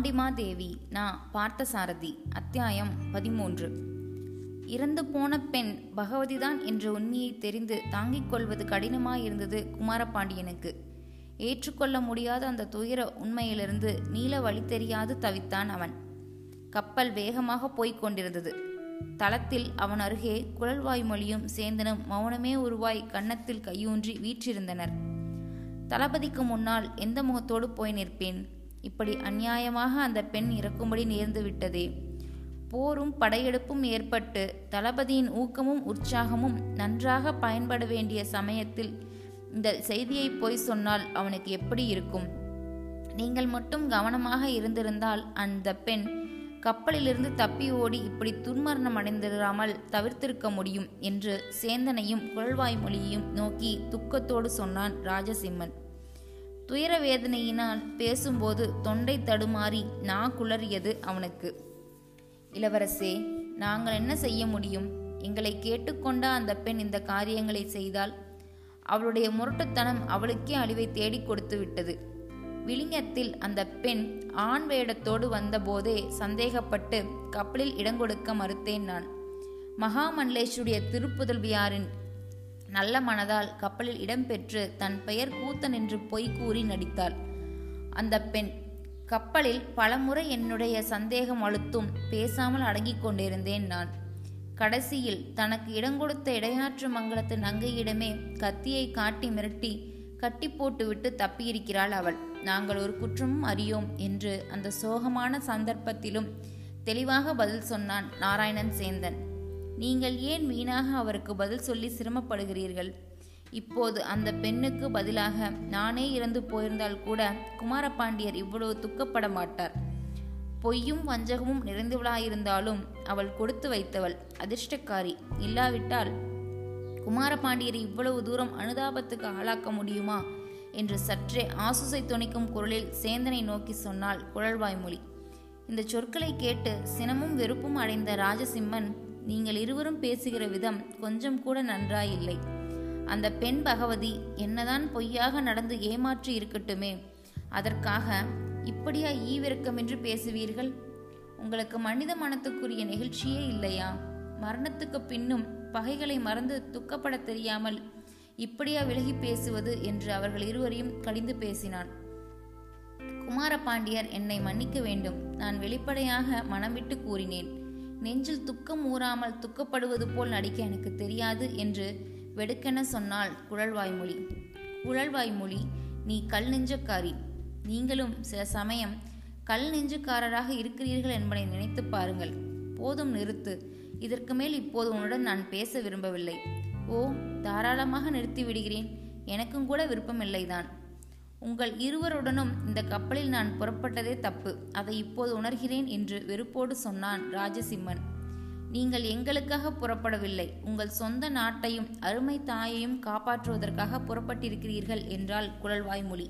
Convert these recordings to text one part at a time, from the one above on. பாண்டிமா தேவி நான் பார்த்தசாரதி. அத்தியாயம் 13. இறந்து போன பெண் பகவதிதான் என்ற உண்மையை தெரிந்து தாங்கிக் கொள்வது கடினமாயிருந்தது குமாரபாண்டியனுக்கு. ஏற்றுக்கொள்ள முடியாத அந்த துயர உண்மையிலிருந்து நீள வழி தெரியாது தவித்தான் அவன். கப்பல் வேகமாக போய்க் கொண்டிருந்தது. தளத்தில் அவன் அருகே குழல்வாய்மொழியும் சேந்தனும் மௌனமே உருவாய் கன்னத்தில் கையூன்றி வீற்றிருந்தனர். தளபதிக்கு முன்னால் எந்த முகத்தோடு போய் நிற்பேன்? இப்படி அந்நியாயமாக அந்த பெண் இறக்கும்படி நேர்ந்து விட்டதே. போரும் படையெடுப்பும் ஏற்பட்டு தளபதியின் ஊக்கமும் உற்சாகமும் நன்றாக பயன்பட வேண்டிய சமயத்தில் இந்த செய்தியை போய் சொன்னால் அவனுக்கு எப்படி இருக்கும்? நீங்கள் மட்டும் கவனமாக இருந்திருந்தால் அந்த பெண் கப்பலிலிருந்து தப்பி ஓடி இப்படி துன்மரணம் அடைந்திராமல் தவிர்த்திருக்க முடியும் என்று சேந்தனையும் குழல்வாய்மொழியையும் நோக்கி துக்கத்தோடு சொன்னான் ராஜசிம்மன். துயர வேதனையினால் பேசும்போது தொண்டை தடுமாறி நா குளறியது அவனுக்கு. இளவரசே, நாங்கள் என்ன செய்ய முடியும்? எங்களை கேட்டுக்கொண்ட அந்த பெண் இந்த காரியங்களை செய்தால் அவளுடைய முரட்டுத்தனம் அவளுக்கே அழிவை தேடி கொடுத்து விட்டது. விளிங்கத்தில் அந்த பெண் ஆண் வேடத்தோடு வந்தபோதே சந்தேகப்பட்டு கப்பலில் இடங்கொடுக்க மறுத்தேன் நான். மகாமல்லேஷருடைய திருப்புதல்வியாரின் நல்ல மனதால் கப்பலில் இடம்பெற்று தன் பெயர் கூத்தன் என்று பொய் கூறி நடித்தாள் அந்த பெண். கப்பலில் பலமுறை என்னுடைய சந்தேகம் அழுத்தும் பேசாமல் அடங்கிக் கொண்டிருந்தேன் நான். கடைசியில் தனக்கு இடங்கொடுத்த இடையாற்று மங்கலத்து நங்கையிடமே கத்தியை காட்டி மிரட்டி கட்டி போட்டுவிட்டு தப்பியிருக்கிறாள் அவள். நாங்கள் ஒரு குற்றமும் அறியோம் என்று அந்த சோகமான சந்தர்ப்பத்திலும் தெளிவாக பதில் சொன்னான் நாராயணன் சேந்தன். நீங்கள் ஏன் வீணாக அவருக்கு பதில் சொல்லி சிரமப்படுகிறீர்கள்? இப்போது அந்த பெண்ணுக்கு பதிலாக நானே இறந்து போயிருந்தால் கூட குமாரபாண்டியர் இவ்வளவு துக்கப்பட மாட்டார். பொய்யும் வஞ்சகமும் நிறைந்தவளாயிருந்தாலும் அவள் கொடுத்து வைத்தவள் அதிர்ஷ்டக்காரி. இல்லாவிட்டால் குமாரபாண்டியரை இவ்வளவு தூரம் அனுதாபத்துக்கு ஆளாக்க முடியுமா என்று சற்றே ஆசுசை துணிக்கும் குரலில் சேந்தனை நோக்கி சொன்னாள் குழல்வாய்மொழி. இந்த சொற்களை கேட்டு சினமும் வெறுப்பும் அடைந்த ராஜசிம்மன், நீங்கள் இருவரும் பேசுகிற விதம் கொஞ்சம் கூட நன்றாயில்லை. அந்த பெண் பகவதி என்னதான் பொய்யாக நடந்து ஏமாற்றி இருக்கட்டுமே, அதற்காக இப்படியா ஈவிரக்கமின்றி பேசுவீர்கள்? உங்களுக்கு மனித மனத்துக்குரிய நெகிழ்ச்சியே இல்லையா? மரணத்துக்கு பின்னும் பகைகளை மறந்து துக்கப்பட தெரியாமல் இப்படியா விலகி பேசுவது என்று அவர்கள் இருவரையும் கடிந்து பேசினான். குமாரபாண்டியர் என்னை மன்னிக்க வேண்டும். நான் வெளிப்படையாக மனம் விட்டு கூறினேன். நெஞ்சில் துக்கம் ஊறாமல் துக்கப்படுவது போல் நடிக்க எனக்கு தெரியாது என்று வெடுக்கென சொன்னாள் குழல்வாய்மொழி. குழல்வாய்மொழி, நீ கல் நெஞ்சக்காரி. நீங்களும் சில சமயம் கல் நெஞ்சுக்காரராக இருக்கிறீர்கள் என்பதை நினைத்து பாருங்கள். போதும், நிறுத்து. இதற்கு மேல் இப்போது உன்னுடன் நான் பேச விரும்பவில்லை. ஓ, தாராளமாக நிறுத்தி விடுகிறேன். எனக்கும் கூட விருப்பமில்லைதான். உங்கள் இருவருடனும் இந்த கப்பலில் நான் புறப்பட்டதே தப்பு. அதை இப்போது உணர்கிறேன் என்று வெறுப்போடு சொன்னான் ராஜசிம்மன். நீங்கள் எங்களுக்காக புறப்படவில்லை. உங்கள் சொந்த நாட்டையும் அருமை தாயையும் காப்பாற்றுவதற்காக புறப்பட்டிருக்கிறீர்கள் என்றால் குழல்வாய்மொழி.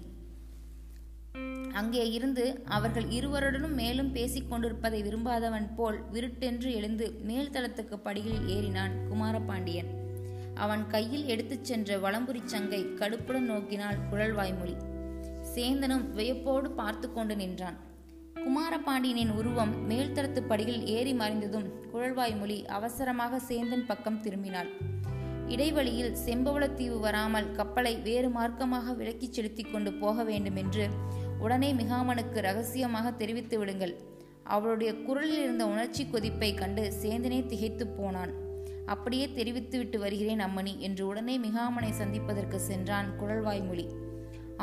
அங்கே இருந்து அவர்கள் இருவருடனும் மேலும் பேசிக்கொண்டிருப்பதை விரும்பாதவன் போல் விருட்டென்று எழுந்து மேல்தளத்துக்கு படிகளில் ஏறினான் குமாரபாண்டியன். அவன் கையில் எடுத்துச் சென்ற வலம்புரி சங்கை கடுப்புடன் நோக்கினாள் குழல்வாய்மொழி. சேந்தனும் வியப்போடு பார்த்து கொண்டு நின்றான். குமாரபாண்டியனின் உருவம் மேல்தளத்து படியில் ஏறி மறைந்ததும் குழல்வாய்மொழி அவசரமாக சேந்தன் பக்கம் திரும்பினாள். இடைவெளியில் செம்பவளத்தீவு வராமல் கப்பலை வேறு மார்க்கமாக விலக்கி செலுத்தி கொண்டு போக வேண்டும் என்று உடனே மீகாமனுக்கு ரகசியமாக தெரிவித்து விடுங்கள். அவளுடைய குரலில் இருந்த உணர்ச்சி கொதிப்பை கண்டு சேந்தனே திகைத்து போனான். அப்படியே தெரிவித்து விட்டு வருகிறேன் அம்மணி என்று உடனே மீகாமனை சந்திப்பதற்கு சென்றான் குழல்வாய்மொழி.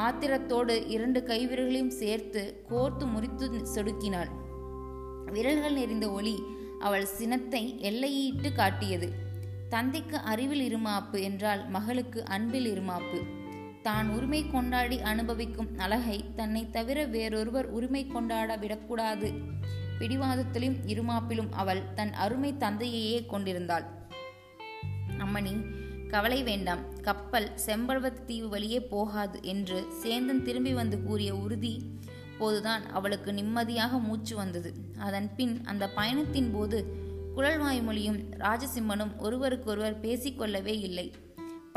ஆத்திரத்தோடு இரண்டு கைவிரல்களையும் சேர்த்து கோர்த்து முறித்து சொடுக்கினாள். விரல்கள் நெறிந்த ஒளி அவள் சினத்தை எல்லையிட்டு காட்டியது. தந்தைக்கு அறிவில் இருமாப்பு என்றால் மகளுக்கு அன்பில் இருமாப்பு. தான் உரிமை கொண்டாடி அனுபவிக்கும் அழகை தன்னை தவிர வேறொருவர் உரிமை கொண்டாட விடக்கூடாது. பிடிவாதத்திலும் இருமாப்பிலும் அவள் தன் அருமை தந்தையையே கொண்டிருந்தாள். அம்மணி, கவலை வேண்டாம். கப்பல் செம்பவளத்தீவு வழியே போகாது என்று சேந்தன் திரும்பி வந்து கூறிய உறுதி போதுதான் அவளுக்கு நிம்மதியாக மூச்சு வந்தது. அதன் பின் அந்த பயணத்தின் போது குழல்வாய்மொழியும் ராஜசிம்மனும் ஒருவருக்கொருவர் பேசிக்கொள்ளவே இல்லை.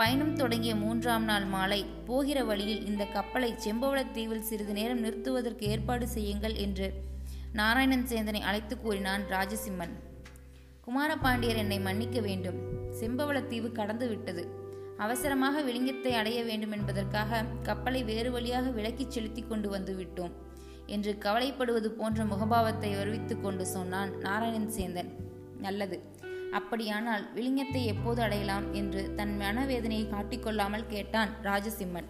பயணம் தொடங்கிய 3ஆம் நாள் மாலை போகிற வழியில் இந்த கப்பலை செம்பவளத்தீவில் சிறிது நேரம் நிறுத்துவதற்கு ஏற்பாடு செய்யுங்கள் என்று நாராயணன் சேந்தனை அழைத்து கூறினான் ராஜசிம்மன். குமாரபாண்டியர் என்னை மன்னிக்க வேண்டும். செம்பவளத்தீவு கடந்து விட்டது. அவசரமாக விளிங்கத்தை அடைய வேண்டும் என்பதற்காக கப்பலை வேறு வழியாக விலக்கி செலுத்தி கொண்டு வந்து விட்டோம் என்று கவலைப்படுவது போன்ற முகபாவத்தை வருவித்து கொண்டு சொன்னான் நாராயணன் சேந்தன். நல்லது, அப்படியானால் விளிங்கத்தை எப்போது அடையலாம் என்று தன் மனவேதனையை காட்டிக்கொள்ளாமல் கேட்டான் ராஜசிம்மன்.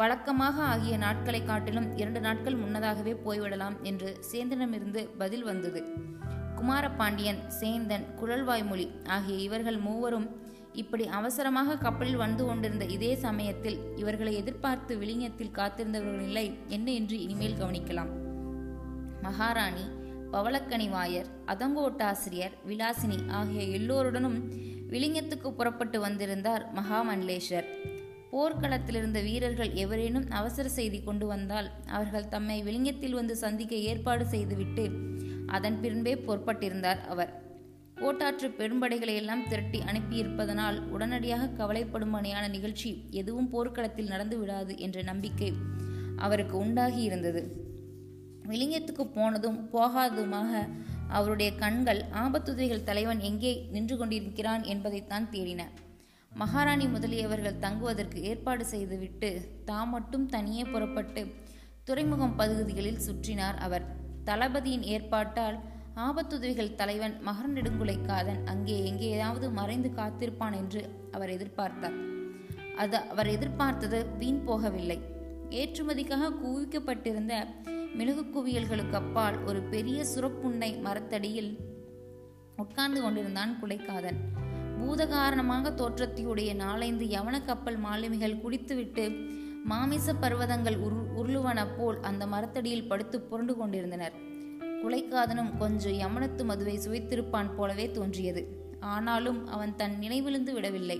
வழக்கமாக ஆகிய நாட்களை காட்டிலும் 2 நாட்கள் முன்னதாகவே போய்விடலாம் என்று சேந்தனிடமிருந்து பதில் வந்தது. குமாரபாண்டியன், சேந்தன், குழல்வாய்மொழி ஆகிய இவர்கள் மூவரும் இப்படி அவசரமாக கப்பலில் வந்து கொண்டிருந்த இதே சமயத்தில் இவர்களை எதிர்பார்த்து விளிங்கத்தில் காத்திருந்தவர்கள் நிலை என்ன என்று இனிமேல் கவனிக்கலாம். மகாராணி, பவளக்கணி வாயர், அதங்கோட்டாசிரியர், விலாசினி ஆகிய எல்லோருடனும் விளிங்கத்துக்கு புறப்பட்டு வந்திருந்தார் மகாமண்டலேஸ்வரர். போர்க்களத்திலிருந்த வீரர்கள் எவரேனும் அவசர செய்தி கொண்டு வந்தால் அவர்கள் தம்மை விளிங்கத்தில் வந்து சந்திக்க ஏற்பாடு செய்துவிட்டு அதன் பின்பே புறப்பட்டிருந்தார் அவர். கோட்டாற்று பெரும்படைகளை எல்லாம் திரட்டி அனுப்பியிருப்பதனால் உடனடியாக கவலைப்படும்படியான நிகழ்ச்சி எதுவும் போர்க்களத்தில் நடந்து விடாது என்ற நம்பிக்கை அவருக்கு உண்டாகி இருந்தது. விளிங்கத்துக்கு போனதும் போகாததுமாக அவருடைய கண்கள் ஆபத்துதவிகள் தலைவன் எங்கே நின்று கொண்டிருக்கிறான் என்பதைத்தான் தேடின. மகாராணி முதலியவர்கள் தங்குவதற்கு ஏற்பாடு செய்துவிட்டு தாம் மட்டும் தனியே புறப்பட்டு துறைமுகம் பகுதிகளில் சுற்றினார் அவர். தளபதியின் ஏற்பாட்டால் ஆபத்துதவிகள் தலைவன் மகர் நெடுங்குலைக்காதன் அங்கே எங்கேயாவது மறைந்து காத்திருப்பான் என்று அவர் எதிர்பார்த்தார். அது அவர் எதிர்பார்த்தது வீண் போகவில்லை. ஏற்றுமதிக்காக குவிக்கப்பட்டிருந்த மிளகு குவியல்களுக்கு அப்பால் ஒரு பெரிய சுரப்புண்ணை மரத்தடியில் உட்கார்ந்து கொண்டிருந்தான் குலைக்காதன். பூதகாரணமாக தோற்றத்தையுடைய 4-5 யவன கப்பல் மாலுமிகள் குடித்துவிட்டு மாமிச பர்வதங்கள் உருளுவன போல் அந்த மரத்தடியில் படுத்து புரண்டு கொண்டிருந்தனர். குலைக்காதனும் கொஞ்சம் யமனத்து மதுவை சுவைத்திருப்பான் போலவே தோன்றியது. ஆனாலும் அவன் தன் நினைவிழுந்து விடவில்லை.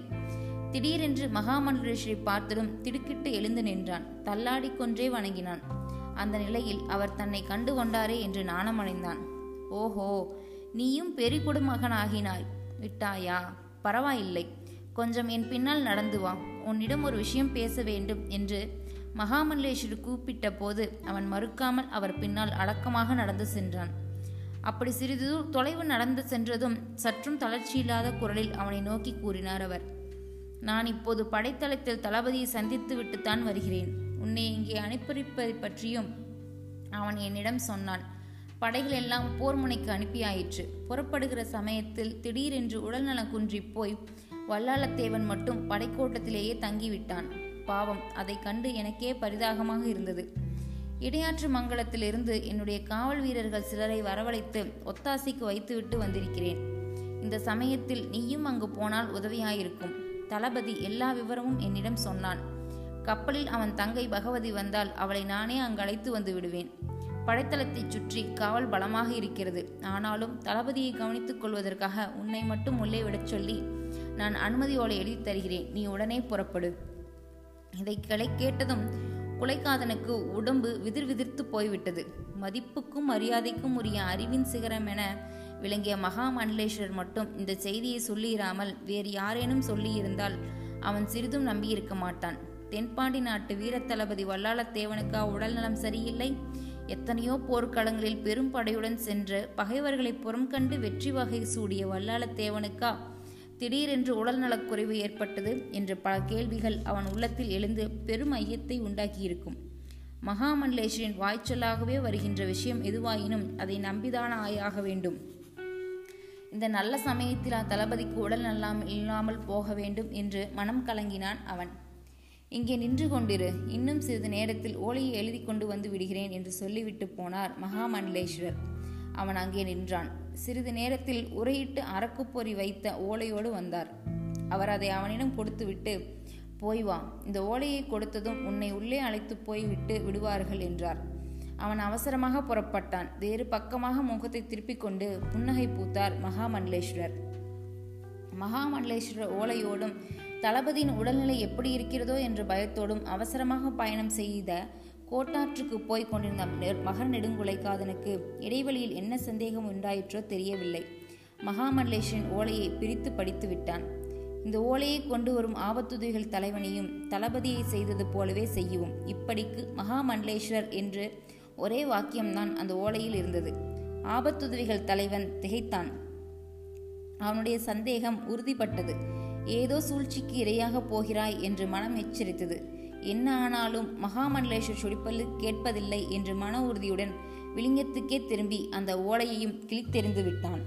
திடீரென்று மகாமண்டலேஷரை பார்த்ததும் திடுக்கிட்டு எழுந்து நின்றான். தள்ளாடி கொன்றே வணங்கினான். அந்த நிலையில் அவர் தன்னை கண்டு கொண்டாரே என்று நாணமடைந்தான். ஓஹோ, நீயும் பெரிகுடுமகனாகினாய் விட்டாயா? பரவாயில்லை, கொஞ்சம் என் பின்னால் நடந்து வா, உன்னிடம் ஒரு விஷயம் பேச வேண்டும் என்று மகாமல்லேஷர் கூப்பிட்ட போது அவன் மறுக்காமல் அவர் பின்னால் அடக்கமாக நடந்து சென்றான். அப்படி சிறிது தொலைவு நடந்து சென்றதும் சற்றும் தளர்ச்சி இல்லாத குரலில் அவனை நோக்கி கூறினார் அவர். நான் இப்போது படைத்தளத்தில் தளபதியை சந்தித்து விட்டுத்தான் வருகிறேன். உன்னை இங்கே அனுப்பியிருப்பதை பற்றியும் அவன் என்னிடம் சொன்னான். படைகள் எல்லாம் போர்முனைக்கு அனுப்பியாயிற்று. புறப்படுகிற சமயத்தில் திடீரென்று உடல்நலம் குன்றி போய் வல்லாளத்தேவன் மட்டும் படைக்கோட்டத்திலேயே தங்கிவிட்டான். பாவம், அதை கண்டு எனக்கே பரிதாபமாக இருந்தது. இடையாற்று மங்கலத்திலிருந்து என்னுடைய காவல் வீரர்கள் சிலரை வரவழைத்து ஒத்தாசிக்கு வைத்துவிட்டு வந்திருக்கிறேன். இந்த சமயத்தில் நீயும் அங்கு போனால் உதவியாயிருக்கும். தளபதி எல்லா விவரமும் என்னிடம் சொன்னான். கப்பலில் அவன் தங்கை பகவதி வந்தால் அவளை நானே அங்கு அழைத்து வந்து விடுவேன். படைத்தளத்தை சுற்றி காவல் பலமாக இருக்கிறது. ஆனாலும் தளபதியை கவனித்துக் கொள்வதற்காக உன்னை மட்டும் உள்ளே விடச் சொல்லி நான் அனுமதியோலை எழுதி தருகிறேன். நீ உடனே புறப்படு. இதை கேட்டதும் குலைக்காதனுக்கு உடம்பு விதிர்விதிர்த்து போய்விட்டது. மதிப்புக்கும் மரியாதைக்கும் உரிய அறிவின் சிகரம் என விளங்கிய மகாமண்டலேஸ்வரர் மட்டும் இந்த செய்தியை சொல்லியிராமல் வேறு யாரேனும் சொல்லியிருந்தால் அவன் சிறிதும் நம்பியிருக்க மாட்டான். தென்பாண்டி நாட்டு வீரத்தளபதி வல்லாளத்தேவனுக்கா உடல்நலம் சரியில்லை? எத்தனையோ போர்க்களங்களில் பெரும் படையுடன் சென்று பகைவர்களை புறம் கண்டு வெற்றி வகை சூடிய வல்லாளத்தேவனுக்கா திடீரென்று உடல்நலக்குறைவு ஏற்பட்டது என்ற பல கேள்விகள் அவன் உள்ளத்தில் எழுந்து பெரும் ஐயத்தை உண்டாக்கியிருக்கும். மகாமண்டலேஷரின் வாய்ச்சொல்லாகவே வருகின்ற விஷயம் எதுவாயினும் அதை நம்பிதான் ஆயாக வேண்டும். இந்த நல்ல சமயத்தில் தளபதிக்கு உடல் இல்லாமல் போக வேண்டும் என்று மனம் கலங்கினான் அவன். இங்கே நின்று கொண்டிரு, இன்னும் சிறிது நேரத்தில் ஓலையை எழுதி கொண்டு வந்து விடுகிறேன் என்று சொல்லிவிட்டு போனார் மகாமண்டலேஸ்வரர். அவன் அங்கே நின்றான். சிறிது நேரத்தில் உரையிட்டு அரக்குப்பொறி வைத்த ஓலையோடு வந்தார் அவர். அதை அவனிடம் கொடுத்துவிட்டு, போய் வா, இந்த ஓலையை கொடுத்ததும் உன்னை உள்ளே அழைத்து போய் விட்டு விடுவார்கள் என்றார். அவன் அவசரமாக புறப்பட்டான். வேறு பக்கமாக முகத்தை திருப்பிக் கொண்டு புன்னகை பூத்தார் மகாமண்டலேஸ்வரர். மகாமண்டலேஸ்வரர் ஓலையோடும் தளபதியின் உடல்நிலை எப்படி இருக்கிறதோ என்ற பயத்தோடும் அவசரமாக பயணம் செய்த கோட்டாற்றுக்கு போய் கொண்டிருந்த மகர் நெடுங்குலைக்காதனுக்கு இடைவெளியில் என்ன சந்தேகம் உண்டாயிற்றோ தெரியவில்லை. மகாமண்டலேஷரின் ஓலையை பிரித்து படித்து விட்டான். இந்த ஓலையை கொண்டு வரும் ஆபத்துதவிகள் தலைவனையும் தளபதியை செய்தது போலவே செய்யவும் இப்படிக்கு மகாமண்டலேஸ்வரர் என்று ஒரே வாக்கியம்தான் அந்த ஓலையில் இருந்தது. ஆபத்துதவிகள் தலைவன் திகைத்தான். அவனுடைய சந்தேகம் உறுதிப்பட்டது. ஏதோ சூழ்ச்சிக்கு இரையாக போகிறாய் என்று மனம் எச்சரித்தது. என்ன ஆனாலும் மகாமண்டலேஸ்வர் சொடிப்பல்லு கேட்பதில்லை என்று மன உறுதியுடன் விளிங்கத்துக்கே திரும்பி அந்த ஓலையையும் கிழித்தெறிந்து விட்டான்.